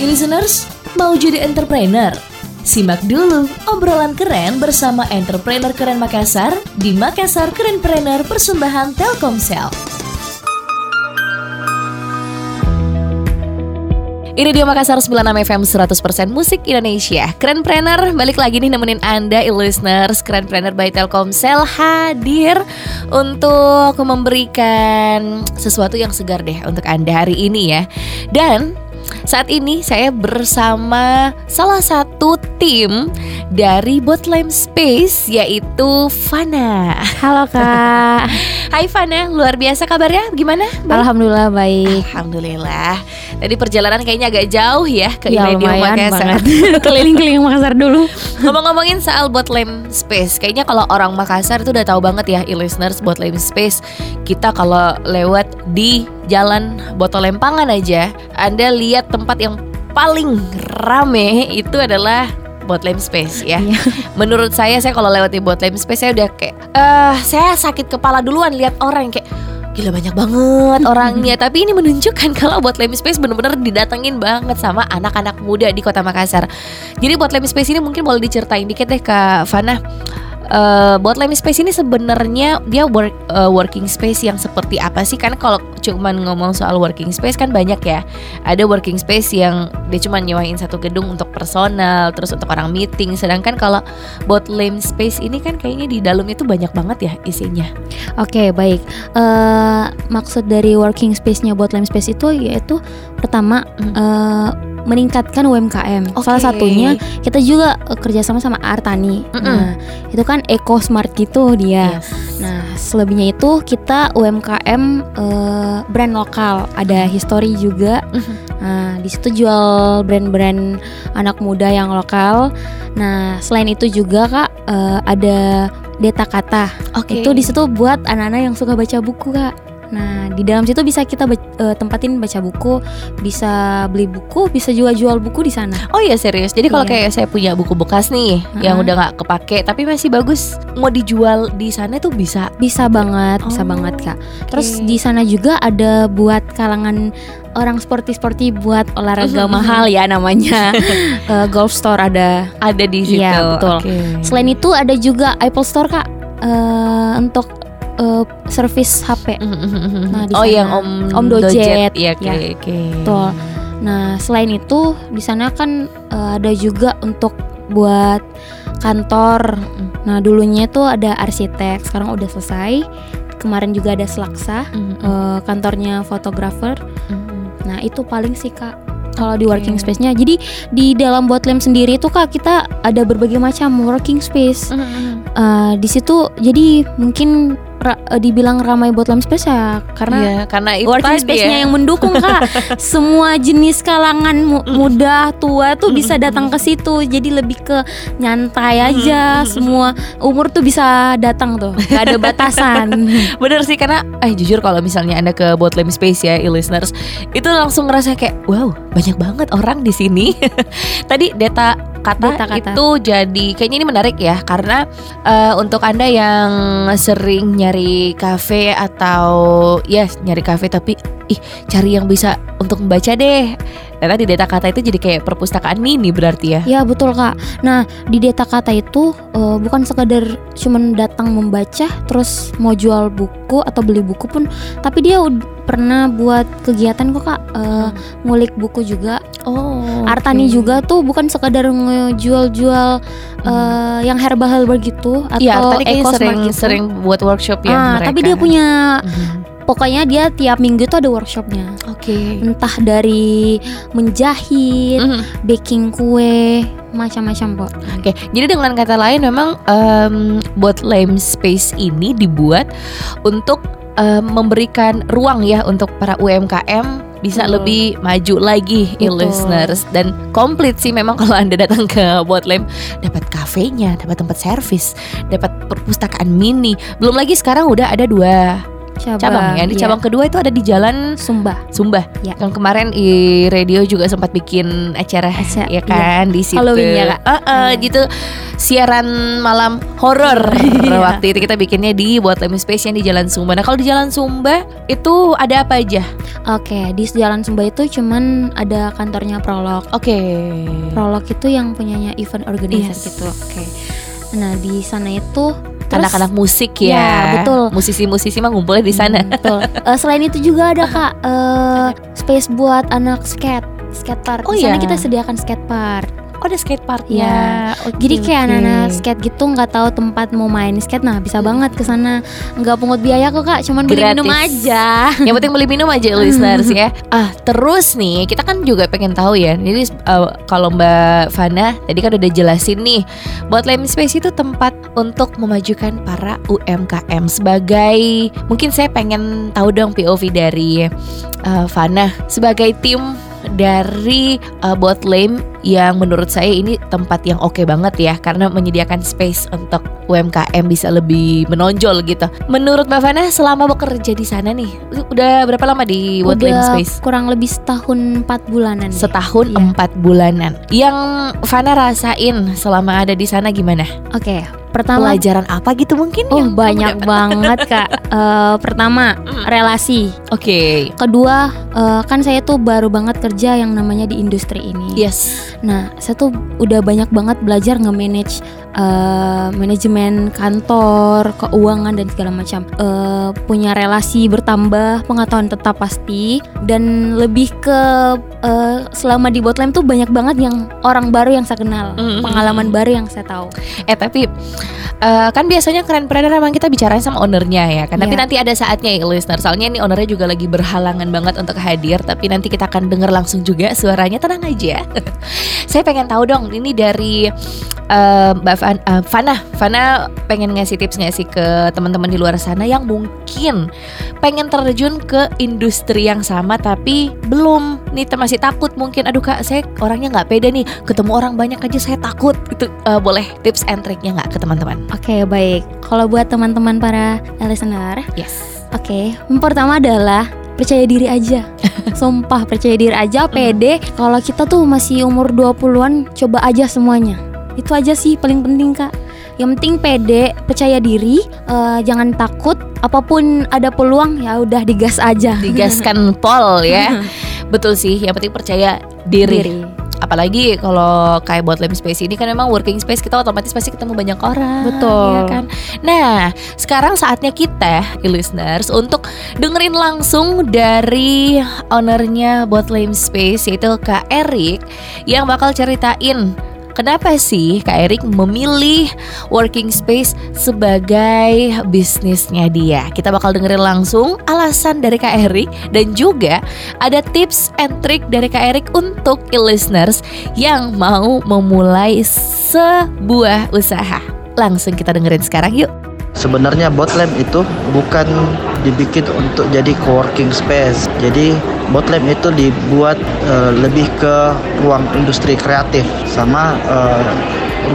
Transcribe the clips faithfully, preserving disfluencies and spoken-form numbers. Listeners, mau jadi entrepreneur? Simak dulu obrolan keren bersama entrepreneur keren Makassar di Makassar Kerenpreneur persembahan Telkomsel. I-Radio Makassar sembilan puluh enam F M seratus persen musik Indonesia. Kerenpreneur balik lagi nih nemenin Anda listeners. Kerenpreneur by Telkomsel hadir untuk memberikan sesuatu yang segar deh untuk Anda hari ini ya. Dan saat ini saya bersama salah satu tim dari Botlem Space, yaitu Fana. Halo Kak. Hai Fana, luar biasa kabarnya, gimana? Baik? Alhamdulillah baik. Alhamdulillah. Tadi perjalanan kayaknya agak jauh ya ke I-Radio Makassar. Keliling-keliling Makassar dulu. Ngomong-ngomongin soal Botlem Space, kayaknya kalau orang Makassar itu udah tahu banget ya, listeners, Botlem Space. Kita kalau lewat di Jalan Botolempangan aja, Anda lihat tempat yang paling rame itu adalah Botlem Space ya. Menurut saya, saya kalau lewat di Botlem Space saya udah kayak uh, saya sakit kepala duluan lihat orang kayak gila banyak banget orangnya. Tapi ini menunjukkan kalau Botlem Space benar-benar didatengin banget sama anak-anak muda di Kota Makassar. Jadi Botlem Space ini mungkin boleh diceritain dikit deh Kak Fana. Uh, Botlem Space ini sebenarnya dia work, uh, working space yang seperti apa sih? Kan kalau cuman ngomong soal working space kan banyak ya. Ada working space yang dia cuma nyewain satu gedung untuk personal, terus untuk orang meeting. Sedangkan kalau Botlem Space ini kan kayaknya di dalamnya tuh banyak banget ya isinya. Oke okay, baik. Uh, maksud dari working space-nya Botlem Space itu yaitu pertama. Hmm. Uh, meningkatkan U M K M. Okay. Salah satunya kita juga kerjasama sama Artani. Mm-mm. Nah, itu kan EcoSmart gitu dia. Yes. Nah, selebihnya itu kita U M K M uh, brand lokal, ada history juga. Mm-hmm. Nah, di situ jual brand-brand anak muda yang lokal. Nah, selain itu juga Kak uh, ada Detakata. Okay. Itu di situ buat anak-anak yang suka baca buku Kak. Nah, di dalam situ bisa kita uh, tempatin baca buku, bisa beli buku, bisa juga jual buku di sana. Oh iya serius. Jadi kalau yeah. kayak saya punya buku bekas nih uh-huh. yang udah nggak kepake tapi masih bagus, mau dijual di sana tuh bisa. Bisa banget, oh, bisa banget Kak. Terus okay. di sana juga ada buat kalangan orang sporty-sporty buat olahraga mahal ya namanya. uh, golf store ada. Ada di situ. Iya, betul. Okay. Selain itu ada juga Apple Store Kak. Uh, untuk Uh, service H P. Nah, oh yang Om Om Dojet, ya, oke, okay, ya. Okay. Betul. Nah, selain itu di sana kan uh, ada juga untuk buat kantor. Nah, dulunya itu ada arsitek, sekarang udah selesai. Kemarin juga ada selaksa, mm-hmm. uh, kantornya fotografer. Mm-hmm. Nah, itu paling sih Kak. Kalau di working okay. space-nya, jadi di dalam Botlem sendiri itu Kak kita ada berbagai macam working space. Mm-hmm. Uh, di situ jadi mungkin ra, dibilang ramai Botlem Space ya karena, ya, karena itu working space-nya ya. Yang mendukung Kak. Semua jenis kalangan mu- muda tua tuh bisa datang ke situ. Jadi lebih ke nyantai aja. Semua umur tuh bisa datang tuh, gak ada batasan. Bener sih karena eh jujur kalau misalnya Anda ke Botlem Space ya, listeners, itu langsung ngerasa kayak wow banyak banget orang di sini. Tadi data Kata, kata itu jadi kayaknya ini menarik ya karena uh, untuk Anda yang sering nyari kafe atau ya yes, nyari kafe tapi ih cari yang bisa untuk membaca deh. Nah tadi Detakata itu jadi kayak perpustakaan mini berarti ya? Ya betul Kak. Nah di Detakata itu uh, bukan sekadar cuman datang membaca terus mau jual buku atau beli buku pun, tapi dia ud- pernah buat kegiatan kok Kak, uh, hmm. ngulik buku juga. Oh. Artani okay. juga tuh bukan sekadar ngejual-jual hmm. uh, yang herbal-herbal gitu atau ya, Artani sering gitu. Sering buat workshop ya ah, mereka. Tapi dia punya. Hmm. Pokoknya dia tiap minggu tuh ada workshopnya. Oke. Okay. Entah dari menjahit, mm-hmm. baking kue, macam-macam kok. Oke. Okay. Jadi dengan kata lain memang um, Botlem Space ini dibuat untuk um, memberikan ruang ya untuk para U M K M bisa betul. Lebih maju lagi listeners. Dan komplit sih memang kalau Anda datang ke Botlem, dapat kafenya, dapat tempat servis, dapat perpustakaan mini. Belum lagi sekarang udah ada dua cabang, cabang ya. Di cabang iya. kedua itu ada di Jalan Sumba. Sumba. Ya. Yang kemarin I-Radio juga sempat bikin acara Aca, ya kan iya. di situ. Halloween-nya Kak. Uh, uh, hmm. gitu siaran malam horor. Waktu itu kita bikinnya di Botlem Space yang di Jalan Sumba. Nah, kalau di Jalan Sumba itu ada apa aja? Oke, okay, di Jalan Sumba itu cuman ada kantornya Prolog. Oke. Okay. Prolog itu yang punyanya event organizer yes. gitu. Oke. Okay. Nah, di sana itu terus, anak-anak musik ya, ya betul. Musisi-musisi mah ngumpulnya di sana. Hmm, betul. Uh, selain itu juga ada Kak uh, space buat anak skate, skate park. Oh, di sana ya? Kita sediakan skate park. Oh, ada skate parknya. Ya. Okay, jadi kayak okay. anak-anak skate gitu nggak tahu tempat mau main skate, nah bisa banget ke sana. Nggak pungut biaya kok Kak, cuman beli gratis. Minum aja. Yang penting beli minum aja listeners ya. Ah, terus nih kita kan juga pengen tahu ya. Jadi uh, kalau Mbak Fana tadi kan udah jelasin nih, Botlem Space itu tempat untuk memajukan para U M K M sebagai mungkin saya pengen tahu dong P O V dari uh, Fana sebagai tim dari uh, Botlem yang menurut saya ini tempat yang oke okay banget ya, karena menyediakan space untuk U M K M bisa lebih menonjol gitu. Menurut Mbak Fana selama bekerja di sana nih, udah berapa lama di Botlem Space? Kurang lebih setahun empat bulanan. Setahun ya. empat bulanan. Yang Fana rasain selama ada di sana gimana? Oke, okay, pertama pelajaran apa gitu mungkin? Oh banyak banget Kak. uh, Pertama relasi. Oke. Okay. Kedua uh, kan saya tuh baru banget kerja yang namanya di industri ini. Yes. Nah, saya tuh udah banyak banget belajar nge-manage uh, manajemen kantor, keuangan dan segala macam. Uh, punya relasi bertambah, pengetahuan tetap pasti, dan lebih ke uh, selama di Botlem tuh banyak banget yang orang baru yang saya kenal, mm-hmm. pengalaman baru yang saya tahu. Eh tapi uh, kan biasanya Kerenpreneur emang kita bicaranya sama ownernya ya kan. Tapi yeah. nanti ada saatnya ya listener. Soalnya ini ownernya juga lagi berhalangan banget untuk hadir, tapi nanti kita akan dengar langsung juga suaranya, tenang aja. Saya pengen tahu dong, ini dari uh, Mbak Fana, uh, Fana Fana pengen ngasih tips gak sih ke teman-teman di luar sana yang mungkin pengen terjun ke industri yang sama tapi belum nih, masih takut mungkin. Aduh Kak, saya orangnya gak pede nih, ketemu orang banyak aja saya takut gitu. uh, Boleh tips and triknya gak ke teman-teman? Oke okay, baik, kalau buat teman-teman para listener yes. Oke, okay. Pertama adalah percaya diri aja. Sumpah percaya diri aja, pede. Kalau kita tuh masih umur dua puluhan, coba aja semuanya. Itu aja sih paling penting Kak. Yang penting pede, percaya diri, uh, jangan takut. Apapun ada peluang ya udah digas aja. Digaskan pol ya. Betul sih, yang penting percaya diri, diri. Apalagi kalau kayak Botlem Space ini kan memang working space, kita otomatis pasti ketemu banyak orang. Betul ya kan? Nah sekarang saatnya kita listeners untuk dengerin langsung dari ownernya Botlem Space, yaitu Kak Erik, yang bakal ceritain kenapa sih Kak Erik memilih working space sebagai bisnisnya dia. Kita bakal dengerin langsung alasan dari Kak Erik, dan juga ada tips and trick dari Kak Erik untuk listeners yang mau memulai sebuah usaha. Langsung kita dengerin sekarang yuk. Sebenarnya Botlem itu bukan dibikin untuk jadi co-working space. Jadi Botlem itu dibuat uh, lebih ke ruang industri kreatif sama uh,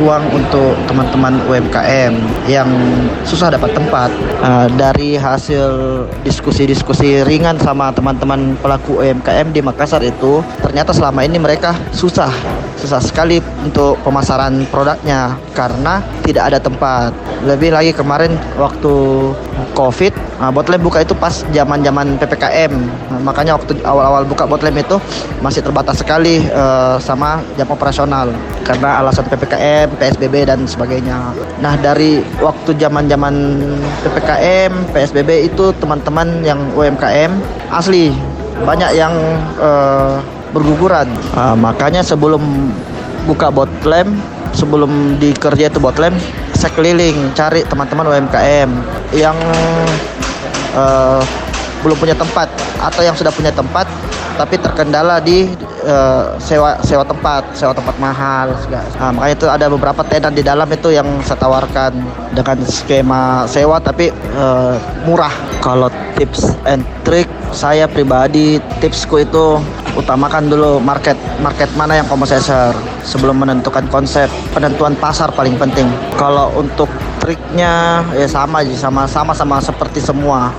ruang untuk teman-teman U M K M yang susah dapat tempat. Uh, dari hasil diskusi-diskusi ringan sama teman-teman pelaku U M K M di Makassar itu, ternyata selama ini mereka susah, susah sekali untuk pemasaran produknya karena tidak ada tempat. Lebih lagi kemarin waktu COVID, uh, Botlem buka itu pas zaman-zaman P P K M. Nah, makanya waktu awal-awal buka Botlem itu masih terbatas sekali uh, sama jam operasional karena alasan P P K M, P S B B dan sebagainya. Nah dari waktu zaman-zaman P P K M, P S B B itu teman-teman yang U M K M asli banyak yang uh, berguguran. Uh, makanya sebelum buka Botlem, sebelum dikerja itu Botlem, saya keliling cari teman-teman U M K M yang uh, belum punya tempat atau yang sudah punya tempat tapi terkendala di uh, sewa sewa tempat, sewa tempat mahal. Nah, makanya itu ada beberapa tenan di dalam itu yang saya tawarkan dengan skema sewa tapi uh, murah. Kalau tips and trick saya pribadi, tipsku itu utamakan dulu market, market mana yang kamu sasar sebelum menentukan konsep. Penentuan pasar paling penting. Kalau untuk triknya ya sama aja, sama sama sama seperti semua.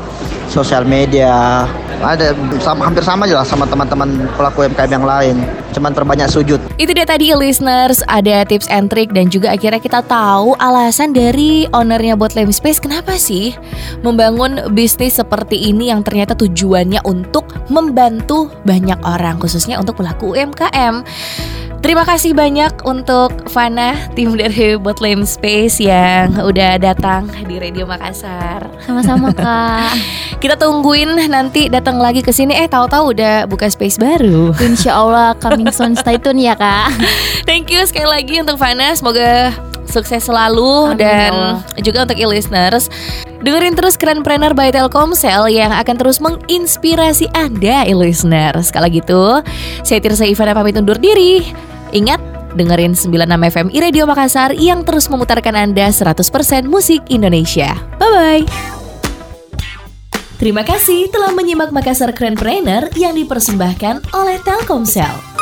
sosial media, ada sama, hampir sama aja lah sama teman-teman pelaku U M K M yang lain, cuman perbanyak sujud. Itu dia tadi listeners, ada tips and trick dan juga akhirnya kita tahu alasan dari ownernya Botlem Space kenapa sih membangun bisnis seperti ini yang ternyata tujuannya untuk membantu banyak orang, khususnya untuk pelaku U M K M. Terima kasih banyak untuk Fana, tim dari Botlem Space yang udah datang di Radio Makassar. Sama-sama Kak. Kita tungguin nanti datang lagi ke sini. Eh tahu-tahu udah buka space baru. Insya Allah coming soon, stay tune ya Kak. Thank you sekali lagi untuk Fana. Semoga sukses selalu. Amin, dan Allah. Juga untuk e-listeners, dengerin terus Kerenpreneur by Telkomsel yang akan terus menginspirasi Anda e-listeners. Kalau gitu, saya Tirsa Ivana pamit undur diri. Ingat, dengerin sembilan puluh enam F M I-Radio Makassar yang terus memutarkan Anda seratus persen musik Indonesia. Bye-bye. Terima kasih telah menyimak Makassar Kerenpreneur yang dipersembahkan oleh Telkomsel.